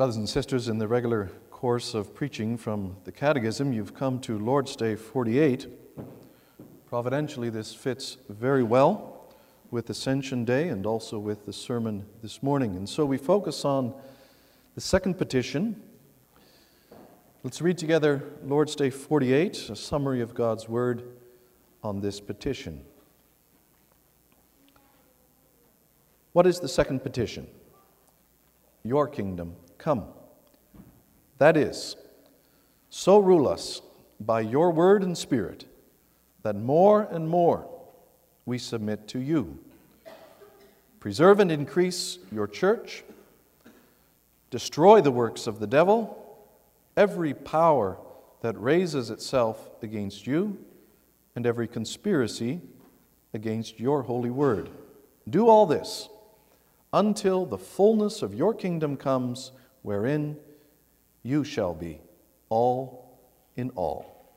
Brothers and sisters, in the regular course of preaching from the Catechism, you've come to Lord's Day 48. Providentially, this fits very well with Ascension Day and also with the sermon this morning. And so we focus on the second petition. Let's read together Lord's Day 48, a summary of God's Word on this petition. What is the second petition? Your kingdom come. That is, so rule us by your word and spirit that more and more we submit to you. Preserve and increase your church. Destroy the works of the devil, every power that raises itself against you, and every conspiracy against your holy word. Do all this until the fullness of your kingdom comes, wherein you shall be all in all.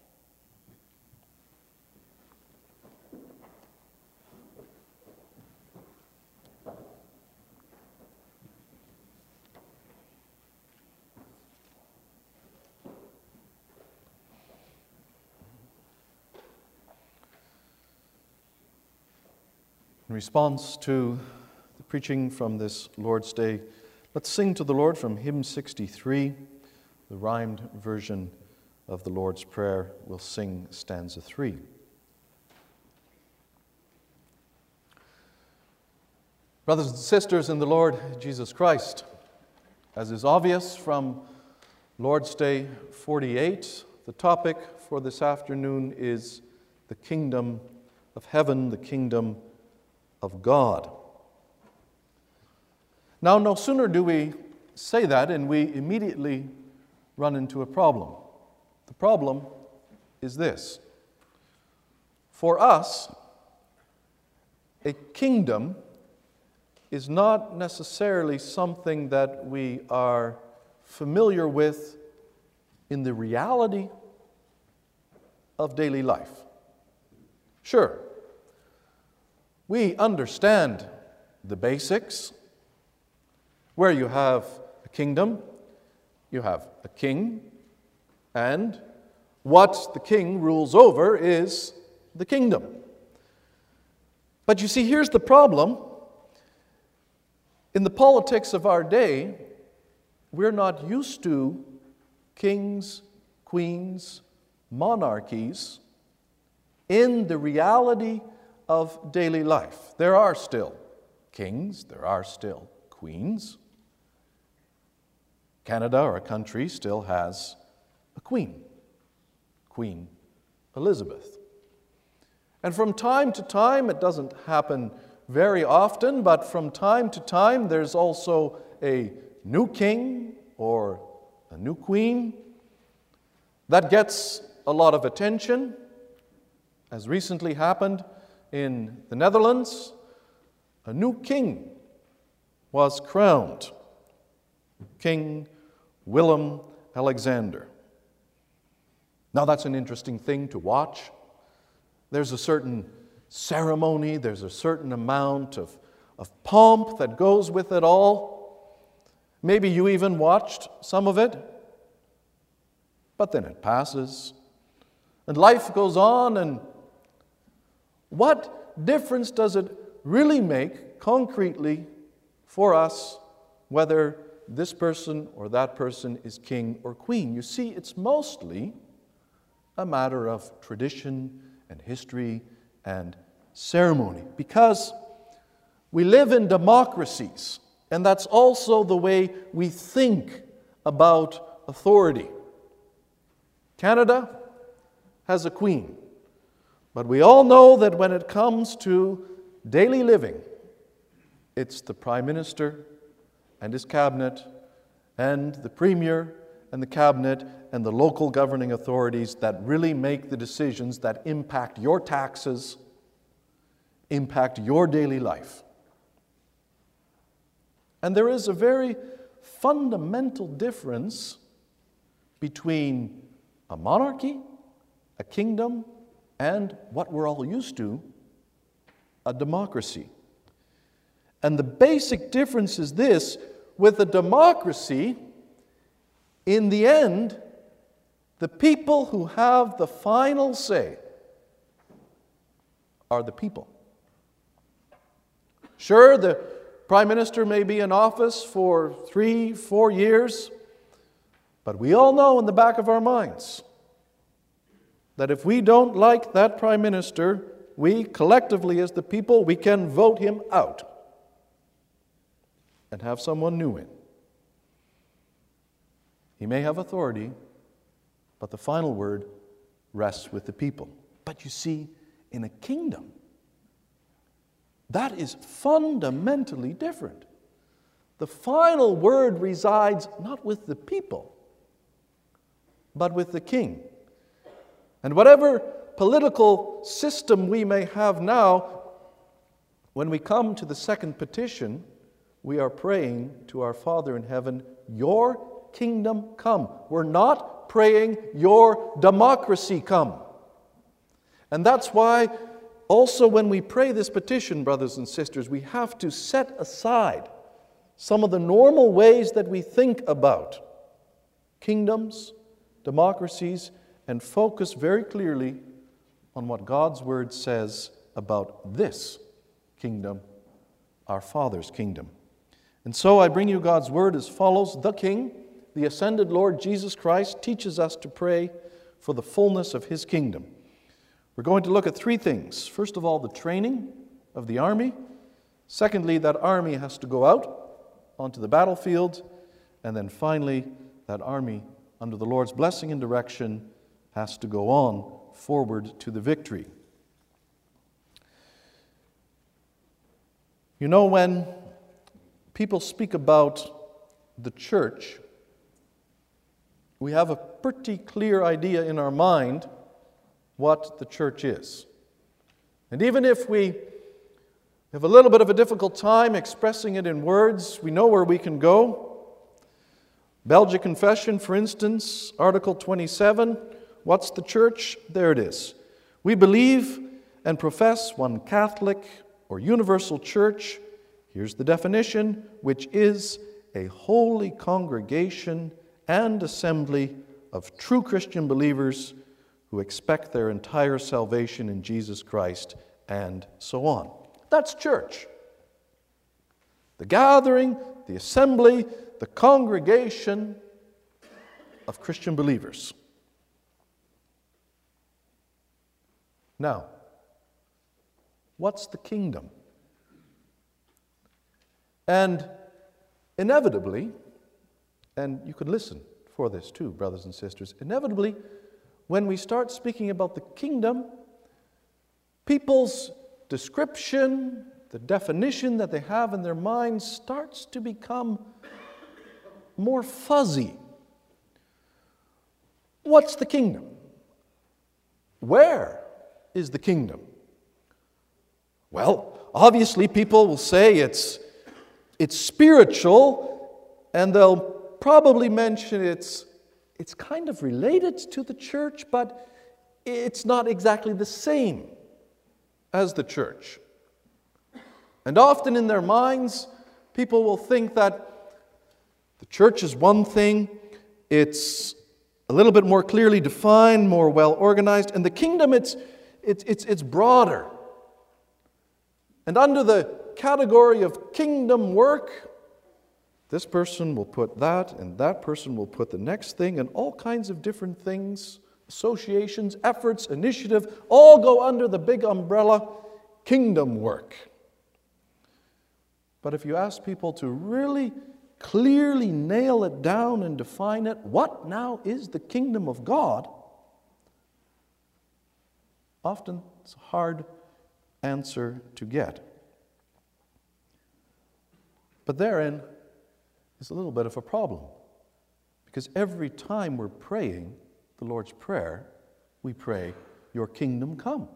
In response to the preaching from this Lord's Day, let's sing to the Lord from hymn 63, the rhymed version of the Lord's Prayer. We'll sing stanza 3. Brothers and sisters in the Lord Jesus Christ, as is obvious from Lord's Day 48, the topic for this afternoon is the kingdom of heaven, the kingdom of God. Now, no sooner do we say that and we immediately run into a problem. The problem is this. For us, a kingdom is not necessarily something that we are familiar with in the reality of daily life. Sure, we understand the basics. Where you have a kingdom, you have a king, and what the king rules over is the kingdom. But you see, here's the problem. In the politics of our day, we're not used to kings, queens, monarchies in the reality of daily life. There are still kings, there are still queens. Canada, or a country, still has a queen, Queen Elizabeth. And from time to time, it doesn't happen very often, but from time to time there's also a new king or a new queen that gets a lot of attention, as recently happened in the Netherlands. A new king was crowned, King Willem Alexander. Now that's an interesting thing to watch. There's a certain ceremony, there's a certain amount of pomp that goes with it all. Maybe you even watched some of it, but then it passes. And life goes on, and what difference does it really make concretely for us whether this person or that person is king or queen? You see, it's mostly a matter of tradition and history and ceremony, because we live in democracies, and that's also the way we think about authority. Canada has a queen, but we all know that when it comes to daily living, it's the Prime Minister and his cabinet, and the premier, and the cabinet, and the local governing authorities that really make the decisions that impact your taxes, impact your daily life. And there is a very fundamental difference between a monarchy, a kingdom, and what we're all used to, a democracy. And the basic difference is this: with a democracy, In the end, the people who have the final say are the people. Sure, the Prime Minister may be in office for 3-4 years, but we all know in the back of our minds that if we don't like that Prime Minister, we collectively as the people, we can vote him out and have someone new in. He may have authority, but the final word rests with the people. But you see, in a kingdom, that is fundamentally different. The final word resides not with the people, but with the king. And whatever political system we may have now, when we come to the second petition, we are praying to our Father in heaven, your kingdom come. We're not praying your democracy come. And that's why also when we pray this petition, brothers and sisters, we have to set aside some of the normal ways that we think about kingdoms, democracies, and focus very clearly on what God's Word says about this kingdom, our Father's kingdom. And so I bring you God's Word as follows. The King, the ascended Lord Jesus Christ, teaches us to pray for the fullness of His kingdom. We're going to look at three things. First of all, the training of the army. Secondly, that army has to go out onto the battlefield. And then finally, that army, under the Lord's blessing and direction, has to go on forward to the victory. You know, when people speak about the church, we have a pretty clear idea in our mind what the church is. And even if we have a little bit of a difficult time expressing it in words, we know where we can go. Belgic Confession, for instance, Article 27, what's the church? There it is. We believe and profess one Catholic or universal church. Here's the definition, which is a holy congregation and assembly of true Christian believers who expect their entire salvation in Jesus Christ, and so on. That's church. The gathering, the assembly, the congregation of Christian believers. Now, what's the kingdom? And inevitably, and you could listen for this too, brothers and sisters, inevitably, when we start speaking about the kingdom, people's description, the definition that they have in their minds starts to become more fuzzy. What's the kingdom? Where is the kingdom? Well, obviously people will say it's spiritual, and they'll probably mention it's kind of related to the church, but it's not exactly the same as the church. And often in their minds, people will think that the church is one thing, it's a little bit more clearly defined, more well organized, and the kingdom, it's broader. And under the category of kingdom work, this person will put that, and that person will put the next thing, and all kinds of different things, associations, efforts, initiative, all go under the big umbrella, kingdom work. But if you ask people to really clearly nail it down and define it, what now is the kingdom of God? Often it's a hard answer to get. But therein, it's a little bit of a problem, because every time we're praying the Lord's Prayer, we pray, your kingdom come.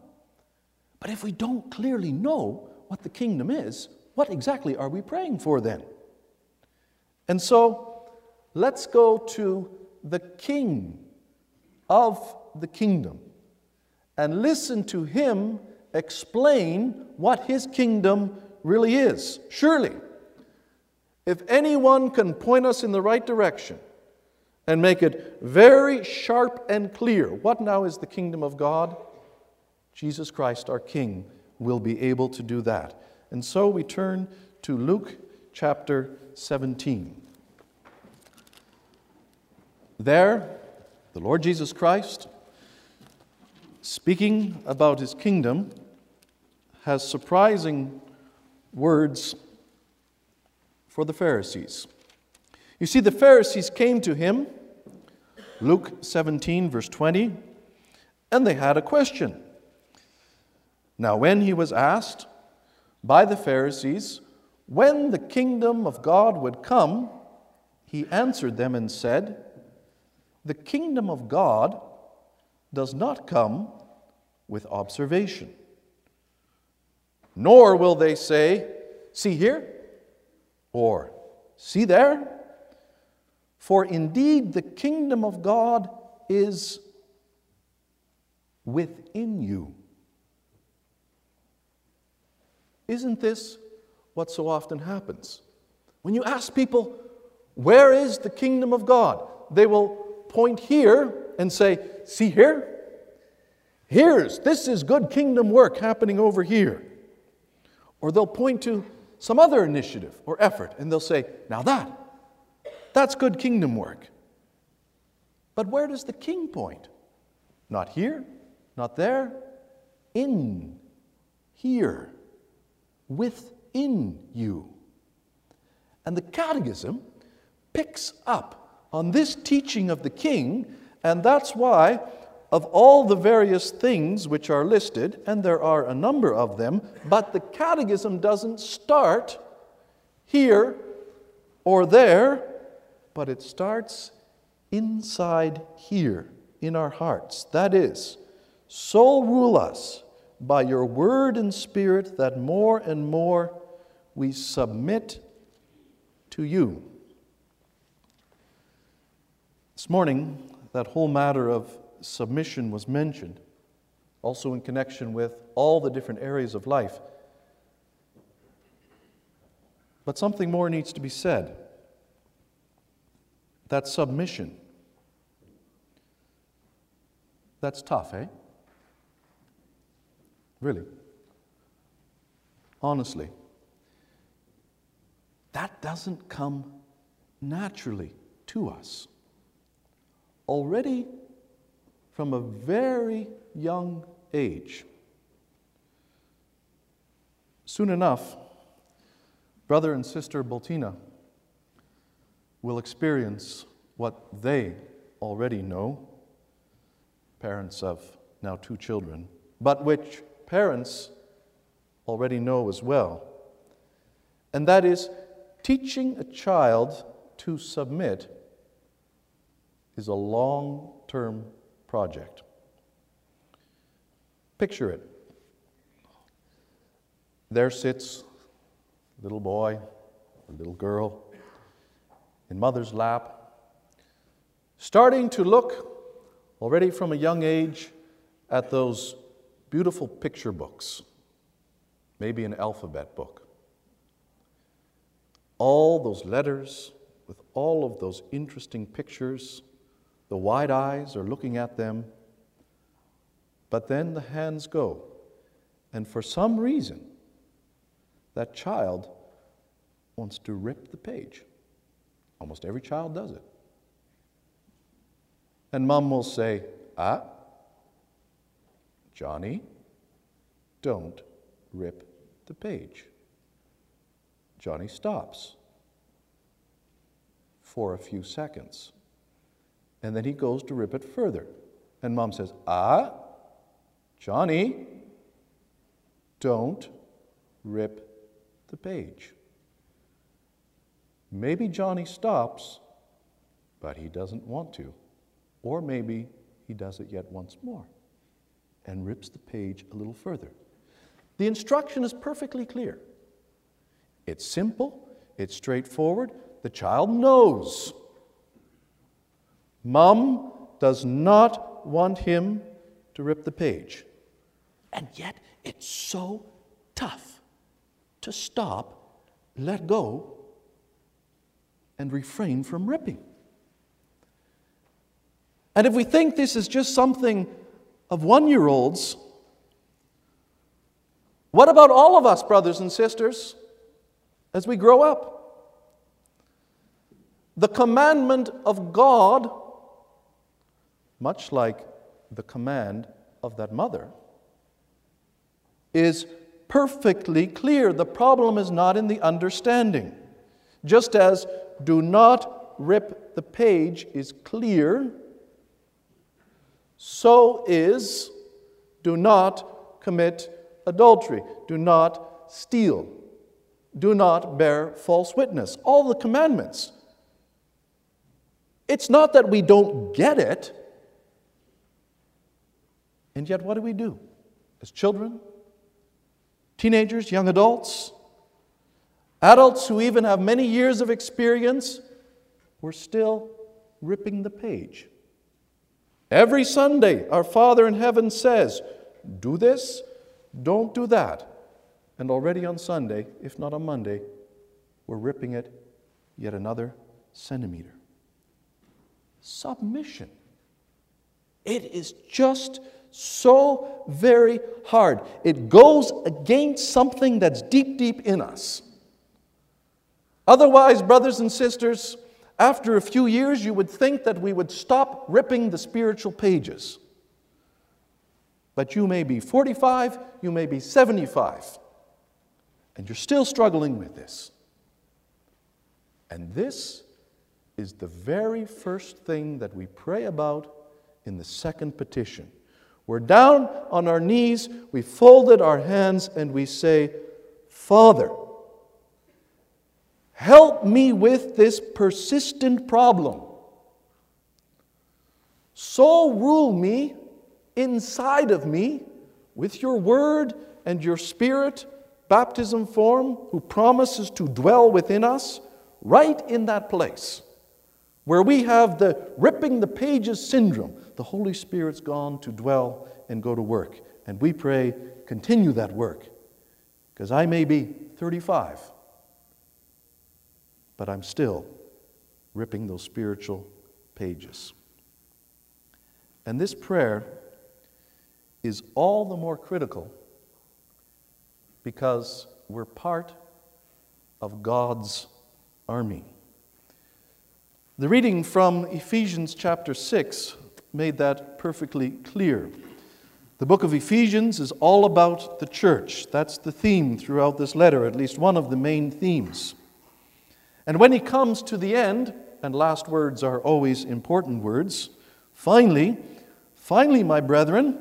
But if we don't clearly know what the kingdom is, what exactly are we praying for then? And so, let's go to the King of the kingdom and listen to Him explain what His kingdom really is. Surely, if anyone can point us in the right direction and make it very sharp and clear. What now is the kingdom of God? Jesus Christ, our King, will be able to do that. And so we turn to Luke chapter 17. There, the Lord Jesus Christ, speaking about His kingdom, has surprising words for the Pharisees. You see, the Pharisees came to Him, Luke 17, verse 20, and they had a question. Now, when He was asked by the Pharisees when the kingdom of God would come, He answered them and said, "The kingdom of God does not come with observation. Nor will they say, 'See here,' or 'See there,' for indeed the kingdom of God is within you." Isn't this what so often happens? When you ask people, where is the kingdom of God? They will point here and say, see here? This is good kingdom work happening over here. Or they'll point to some other initiative or effort and they'll say, now that's good kingdom work. But where does the King point? Not here, not there, in here. Within you. And the Catechism picks up on this teaching of the King, and that's why, of all the various things which are listed, and there are a number of them, but the Catechism doesn't start here or there, but it starts inside here, in our hearts. That is, so rule us by your word and spirit, that more and more we submit to you. This morning, that whole matter of submission was mentioned, also in connection with all the different areas of life. But something more needs to be said. That submission, that's tough, eh? Really, honestly, that doesn't come naturally to us. Already from a very young age. Soon enough, brother and sister Bultina will experience what they already know, parents of now 2 children, but which parents already know as well, and that is, teaching a child to submit is a long-term project. Picture it. There sits a little boy, a little girl, in mother's lap, starting to look already from a young age at those beautiful picture books, maybe an alphabet book. All those letters with all of those interesting pictures, the wide eyes are looking at them, but then the hands go, and for some reason, that child wants to rip the page. Almost every child does it. And mom will say, Johnny, don't rip the page. Johnny stops for a few seconds, and then he goes to rip it further. And mom says, Johnny, don't rip the page. Maybe Johnny stops, but he doesn't want to. Or maybe he does it yet once more and rips the page a little further. The instruction is perfectly clear. It's simple, it's straightforward, the child knows. Mom does not want him to rip the page. And yet, it's so tough to stop, let go, and refrain from ripping. And if we think this is just something of one-year-olds, what about all of us, brothers and sisters, as we grow up? The commandment of God, much like the command of that mother, is perfectly clear. The problem is not in the understanding. Just as do not rip the page is clear, so is do not commit adultery, do not steal, do not bear false witness. All the commandments. It's not that we don't get it, and yet what do we do as children? Teenagers, young adults, adults who even have many years of experience, we're still ripping the page. Every Sunday, our Father in heaven says, do this, don't do that. And already on Sunday, if not on Monday, we're ripping it yet another centimeter. Submission. It is just so very hard. It goes against something that's deep, deep in us. Otherwise, brothers and sisters, after a few years, you would think that we would stop ripping the spiritual pages. But you may be 45, you may be 75, and you're still struggling with this. And this is the very first thing that we pray about in the second petition. We're down on our knees, we folded our hands, and we say, Father, help me with this persistent problem. So rule me inside of me with your word and your spirit, baptism form, who promises to dwell within us, right in that place where we have the ripping the pages syndrome. The Holy Spirit's gone to dwell and go to work. And we pray, continue that work. Because I may be 35, but I'm still ripping those spiritual pages. And this prayer is all the more critical because we're part of God's army. The reading from Ephesians chapter 6 made that perfectly clear. The book of Ephesians is all about the church. That's the theme throughout this letter, at least one of the main themes. And when he comes to the end, and last words are always important words, finally, my brethren,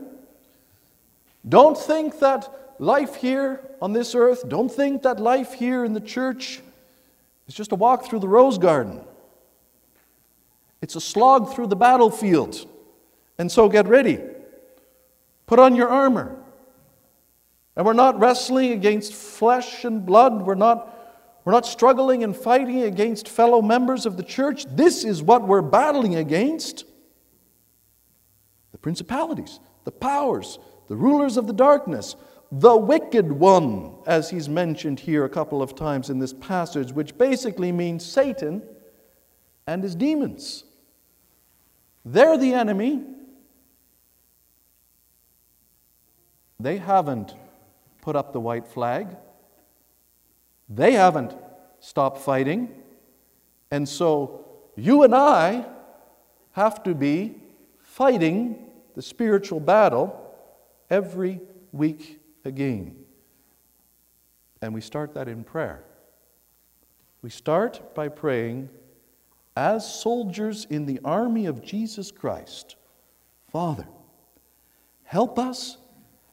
don't think that life here on this earth, don't think that life here in the church is just a walk through the rose garden. It's a slog through the battlefield. And so get ready. Put on your armor. And we're not wrestling against flesh and blood. We're not struggling and fighting against fellow members of the church. This is what we're battling against. The principalities, the powers, the rulers of the darkness, the wicked one, as he's mentioned here a couple of times in this passage, which basically means Satan and his demons. They're the enemy. They haven't put up the white flag. They haven't stopped fighting. And so you and I have to be fighting the spiritual battle every week again. And we start that in prayer. We start by praying, as soldiers in the army of Jesus Christ, Father, help us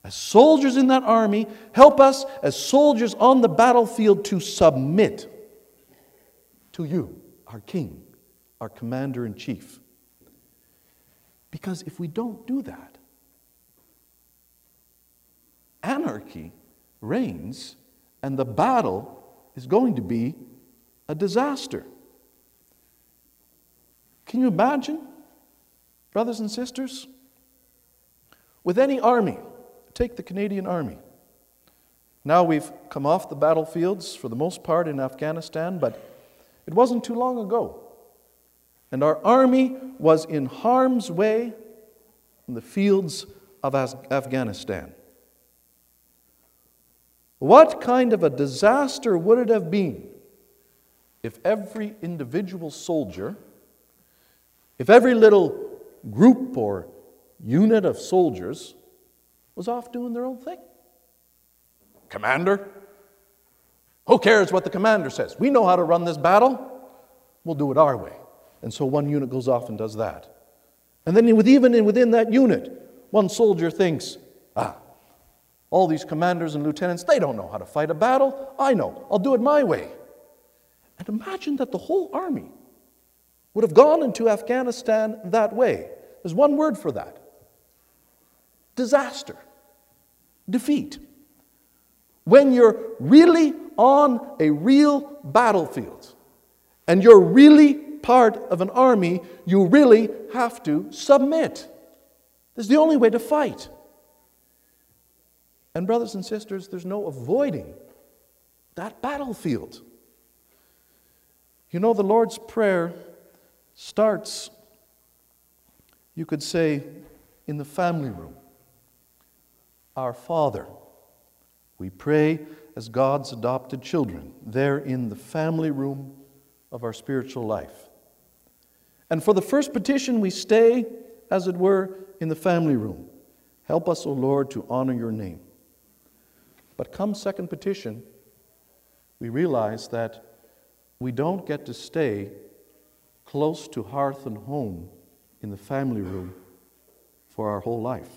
as soldiers in that army, help us as soldiers on the battlefield to submit to you, our King, our Commander-in-Chief. Because if we don't do that, anarchy reigns and the battle is going to be a disaster. Can you imagine, brothers and sisters? With any army, take the Canadian Army. Now we've come off the battlefields for the most part in Afghanistan, but it wasn't too long ago. and our army was in harm's way in the fields of Afghanistan. What kind of a disaster would it have been if every individual soldier, if every little group or unit of soldiers was off doing their own thing? Commander, who cares what the commander says? We know how to run this battle. We'll do it our way. And so one unit goes off and does that. And then even within that unit, one soldier thinks, all these commanders and lieutenants, they don't know how to fight a battle. I know. I'll do it my way. And imagine that the whole army would have gone into Afghanistan that way. There's one word for that. Disaster. Defeat. When you're really on a real battlefield and you're really part of an army, you really have to submit. This is the only way to fight. And brothers and sisters, there's no avoiding that battlefield. You know, the Lord's Prayer starts, you could say, in the family room. Our Father, we pray as God's adopted children, there in the family room of our spiritual life. And for the first petition, we stay, as it were, in the family room. Help us, O Lord, to honor your name. But come second petition, we realize that we don't get to stay close to hearth and home in the family room for our whole life.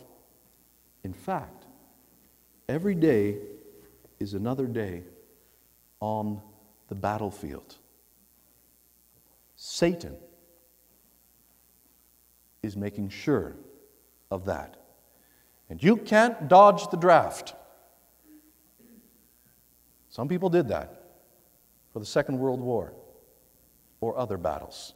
In fact, every day is another day on the battlefield. Satan is making sure of that. And you can't dodge the draft. Some people did that for the Second World War or other battles.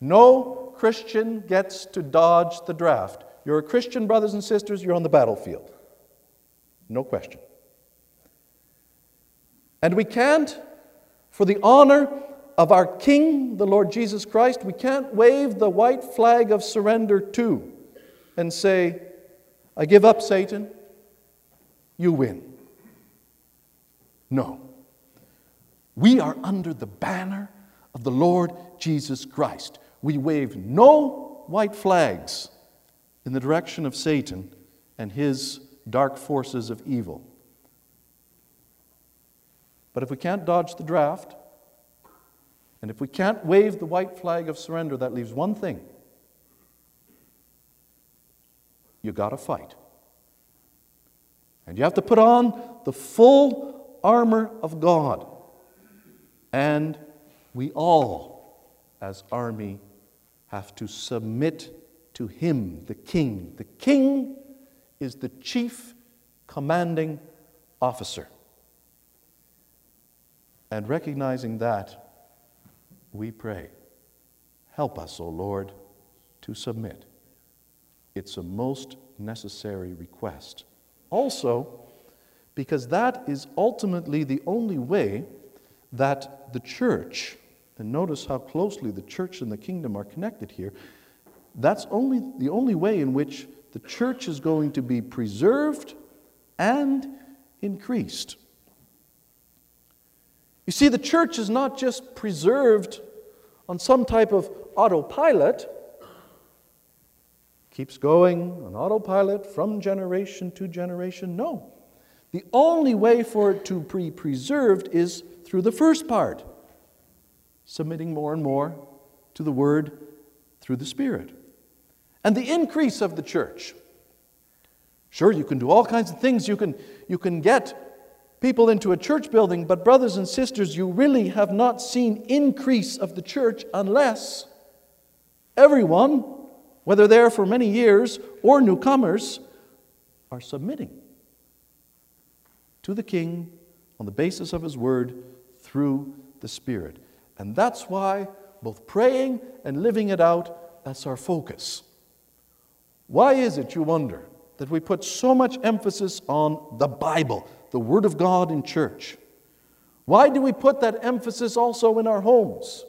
No Christian gets to dodge the draft. You're a Christian, brothers and sisters, you're on the battlefield. No question. And we can't, for the honor of our King, the Lord Jesus Christ, we can't wave the white flag of surrender to and say, I give up, Satan, you win. No. We are under the banner of the Lord Jesus Christ. We wave no white flags in the direction of Satan and his dark forces of evil. But if we can't dodge the draft, and if we can't wave the white flag of surrender, that leaves one thing. You got to fight. And you have to put on the full armor of God. And we all, as army, have to submit to Him, the King. The King is the chief commanding officer. And recognizing that, we pray, help us, O Lord, to submit. It's a most necessary request. Also, because that is ultimately the only way that the church, and notice how closely the church and the kingdom are connected here, that's only the only way in which the church is going to be preserved and increased. You see, the church is not just preserved on some type of autopilot. Keeps going on autopilot from generation to generation. No. The only way for it to be preserved is through the first part, submitting more and more to the Word through the Spirit. And the increase of the church. Sure, you can do all kinds of things. You can get people into a church building, but brothers and sisters, you really have not seen increase of the church unless everyone, whether there for many years or newcomers, are submitting to the King on the basis of His Word through the Spirit. And that's why both praying and living it out, that's our focus. Why is it, you wonder, that we put so much emphasis on the Bible, the Word of God in church? Why do we put that emphasis also in our homes?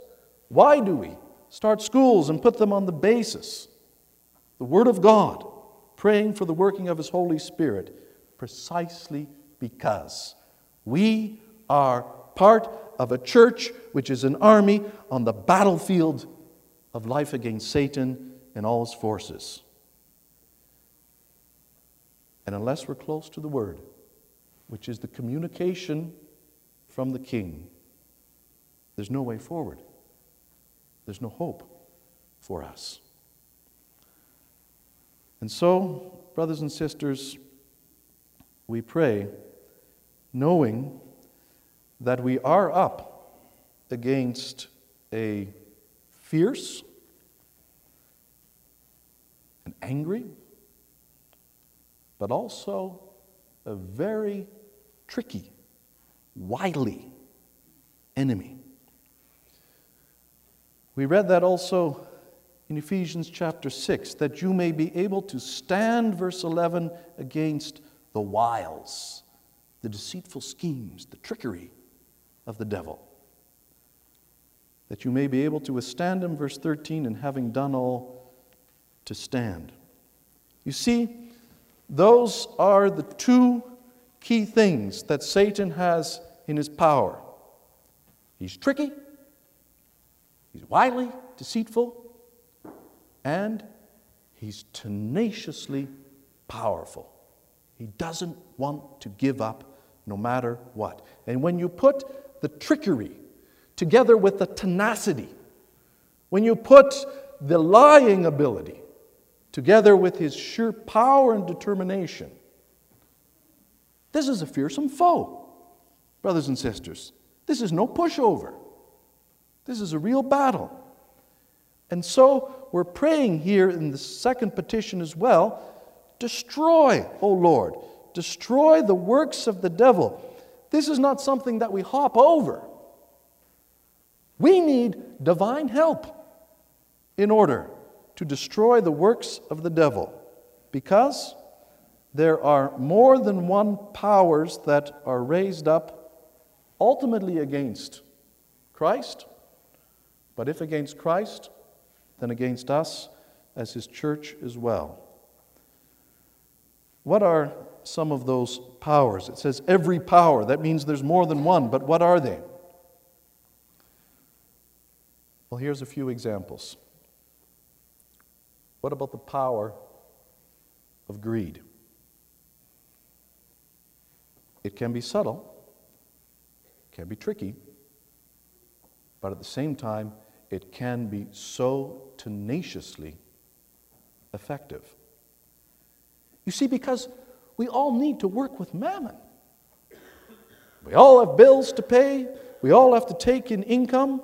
Why do we? Start schools and put them on the basis. The Word of God, praying for the working of His Holy Spirit, precisely because we are part of a church which is an army on the battlefield of life against Satan and all his forces. And unless we're close to the Word, which is the communication from the King, there's no way forward. There's no hope for us. And so, brothers and sisters, we pray knowing that we are up against a fierce and angry, but also a very tricky, wily enemy. We read that also in Ephesians chapter 6, that you may be able to stand, verse 11, against the wiles, the deceitful schemes, the trickery of the devil. That you may be able to withstand him, verse 13, and having done all, to stand. You see, those are the two key things that Satan has in his power. He's tricky, he's wily, deceitful, and he's tenaciously powerful. He doesn't want to give up no matter what. And when you put the trickery together with the tenacity, when you put the lying ability together with his sheer power and determination, this is a fearsome foe, brothers and sisters. This is no pushover. This is a real battle. And so we're praying here in the second petition as well, destroy, O Lord, destroy the works of the devil. This is not something that we hop over. We need divine help in order to destroy the works of the devil, because there are more than one powers that are raised up ultimately against Christ, but if against Christ, then against us as His church as well. What are some of those powers? It says every power. That means there's more than one, but what are they? Well, here's a few examples. What about the power of greed? It can be subtle, it can be tricky, but at the same time, it can be so tenaciously effective. You see, because we all need to work with mammon. We all have bills to pay. We all have to take in income.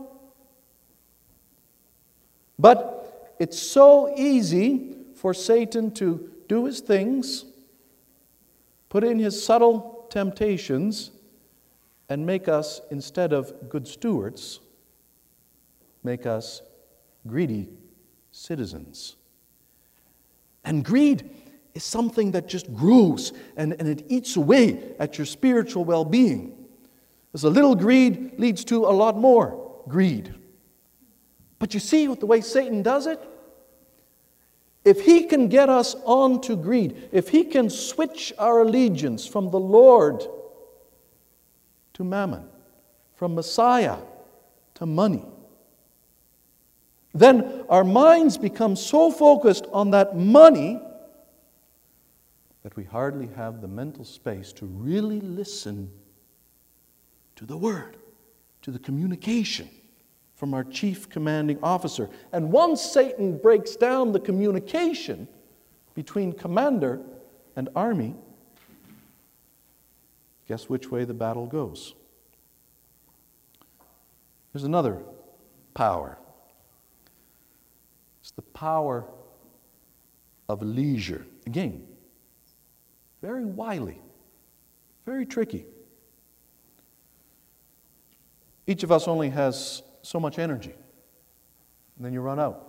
But it's so easy for Satan to do his things, put in his subtle temptations, and make us, instead of good stewards, make us greedy citizens. And greed is something that just grows and it eats away at your spiritual well-being. Because a little greed leads to a lot more greed. But you see with the way Satan does it? If he can get us onto greed, if he can switch our allegiance from the Lord to mammon, from Messiah to money, then our minds become so focused on that money that we hardly have the mental space to really listen to the Word, to the communication from our chief commanding officer. And once Satan breaks down the communication between commander and army, guess which way the battle goes? There's another power. It's the power of leisure. Again, very wily, very tricky. Each of us only has so much energy, and then you run out.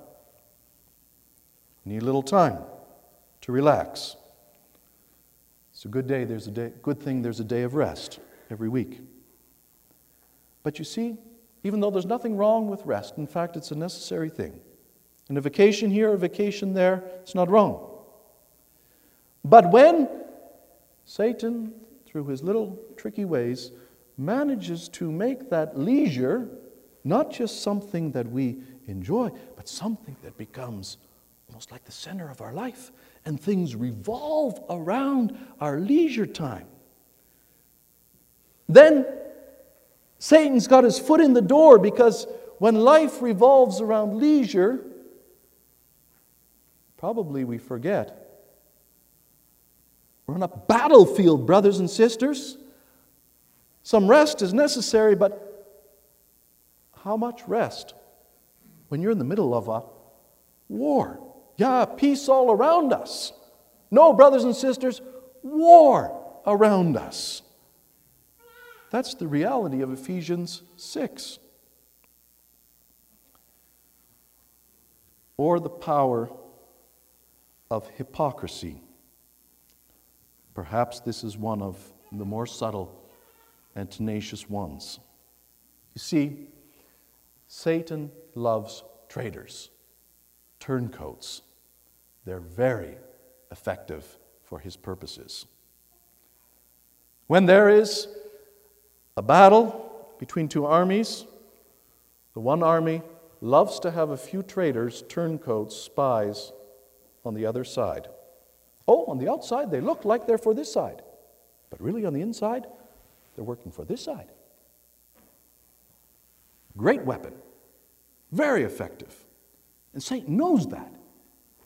You need a little time to relax. It's a good day, good thing there's a day of rest every week. But you see, even though there's nothing wrong with rest. In fact, it's a necessary thing. And a vacation here, a vacation there, it's not wrong. But when Satan, through his little tricky ways, manages to make that leisure not just something that we enjoy, but something that becomes almost like the center of our life, and things revolve around our leisure time, then Satan's got his foot in the door, because when life revolves around leisure, probably we forget we're on a battlefield, brothers and sisters. Some rest is necessary, but how much rest when you're in the middle of a war? Yeah, peace all around us. No, brothers and sisters, war around us. That's the reality of Ephesians 6. Or the power of hypocrisy. Perhaps this is one of the more subtle and tenacious ones. You see, Satan loves traitors, turncoats. They're very effective for his purposes. When there is a battle between two armies, the one army loves to have a few traitors, turncoats, spies on the other side. Oh, on the outside they look like they're for this side, but really on the inside they're working for this side. Great weapon, very effective. And Satan knows that.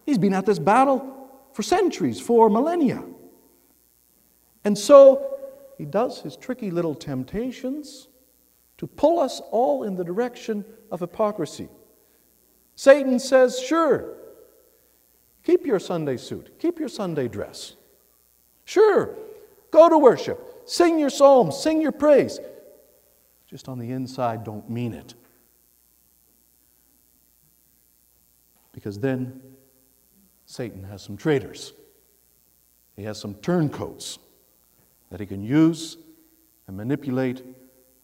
He's been at this battle for centuries, for millennia. And so he does his tricky little temptations to pull us all in the direction of hypocrisy. Satan says, sure, keep your Sunday suit, keep your Sunday dress. Sure, go to worship, sing your psalms, sing your praise. Just on the inside, don't mean it. Because then Satan has some traitors. He has some turncoats that he can use and manipulate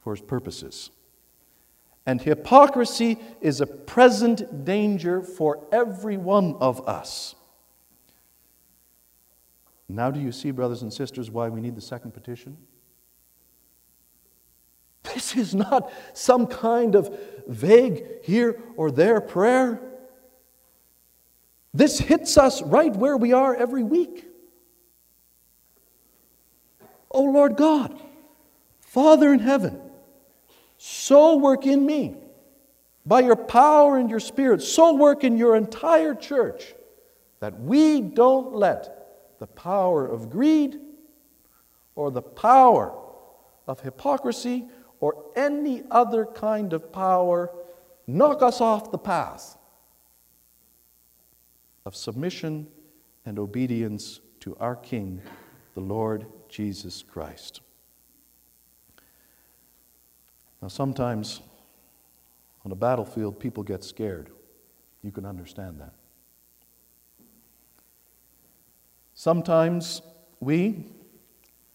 for his purposes. And hypocrisy is a present danger for every one of us. Now do you see, brothers and sisters, why we need the second petition? This is not some kind of vague here or there prayer. This hits us right where we are every week. Oh Lord God, Father in heaven, so work in me, by your power and your Spirit, so work in your entire church, that we don't let the power of greed or the power of hypocrisy or any other kind of power knock us off the path of submission and obedience to our King, the Lord Jesus Christ. Now, sometimes on a battlefield, people get scared. You can understand that. Sometimes we,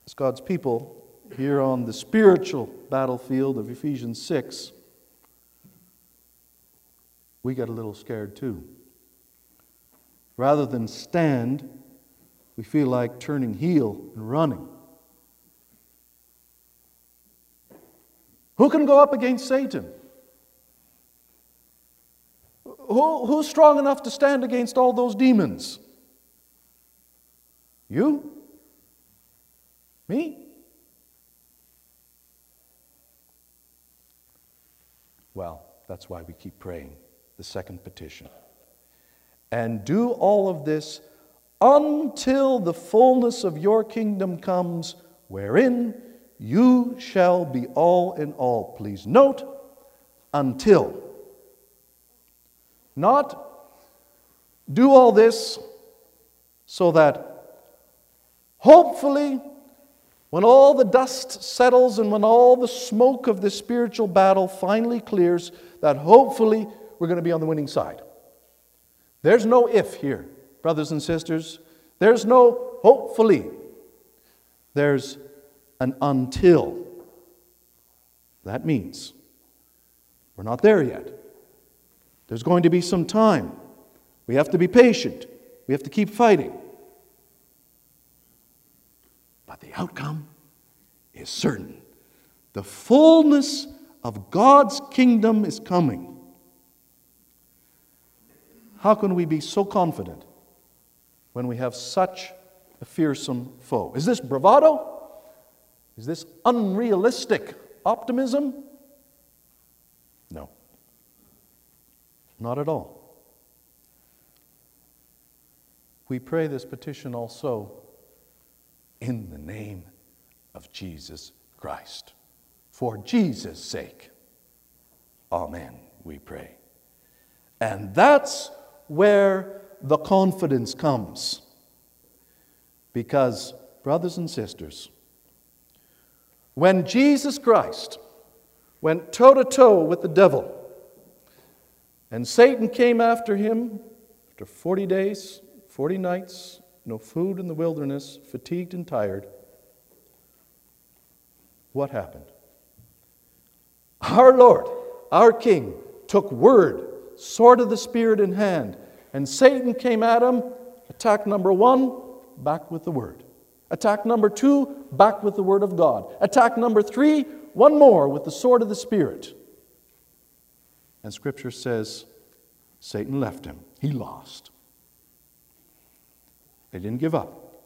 as God's people, here on the spiritual battlefield of Ephesians 6, we get a little scared too. Rather than stand, we feel like turning heel and running. Who can go up against Satan? Who's strong enough to stand against all those demons? You? Me? Well, that's why we keep praying the second petition. And do all of this until the fullness of your kingdom comes, wherein you shall be all in all. Please note, until. Not do all this so that hopefully when all the dust settles and when all the smoke of the spiritual battle finally clears, that hopefully we're going to be on the winning side. There's no if here, brothers and sisters. There's no hopefully. There's an until. That means We're not there yet. There's going to be some time. We have to be patient. We have to keep fighting. But the outcome is certain. The fullness of God's kingdom is coming. How can we be so confident when we have such a fearsome foe? Is this bravado? Is this unrealistic optimism? No. Not at all. We pray this petition also in the name of Jesus Christ. For Jesus' sake. Amen, we pray. And that's where the confidence comes. Because, brothers and sisters, when Jesus Christ went toe-to-toe with the devil, and Satan came after him after 40 days, 40 nights, no food in the wilderness, fatigued and tired, what happened? Our Lord, our King, took word, sword of the Spirit in hand, and Satan came at him, attack number one, back with the word. Attack number two, back with the word of God. Attack number three, one more with the sword of the Spirit. And Scripture says, Satan left him. He lost. They didn't give up.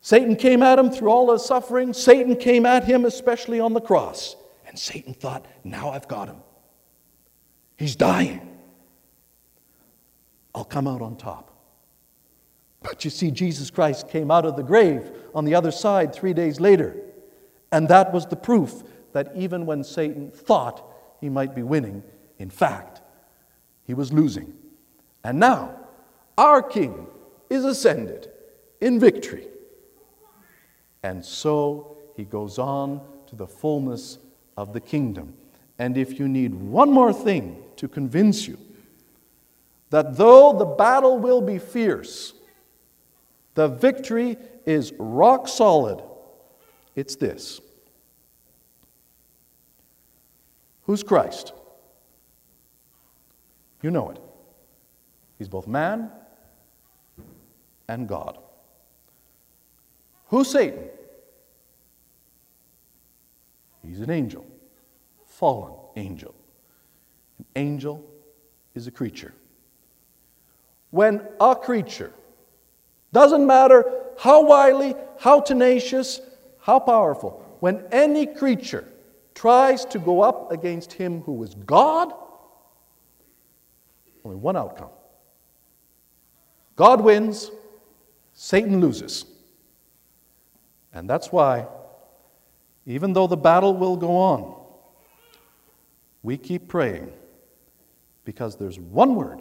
Satan came at him through all his suffering. Satan came at him especially on the cross. And Satan thought, now I've got him. He's dying. I'll come out on top. But you see, Jesus Christ came out of the grave on the other side 3 days later. And that was the proof that even when Satan thought he might be winning, in fact, he was losing. And now, our King is ascended in victory. And so he goes on to the fullness of the kingdom. And if you need one more thing to convince you that though the battle will be fierce, the victory is rock solid, it's this. Who's Christ? You know it. He's both man and God. Who's Satan? He's an angel, fallen angel. An angel is a creature. When a creature, doesn't matter how wily, how tenacious, how powerful, when any creature tries to go up against him who is God, only one outcome. God wins, Satan loses. And that's why, even though the battle will go on, we keep praying, because there's one word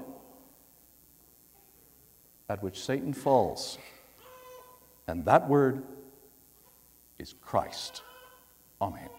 at which Satan falls, and that word is Christ. Amen.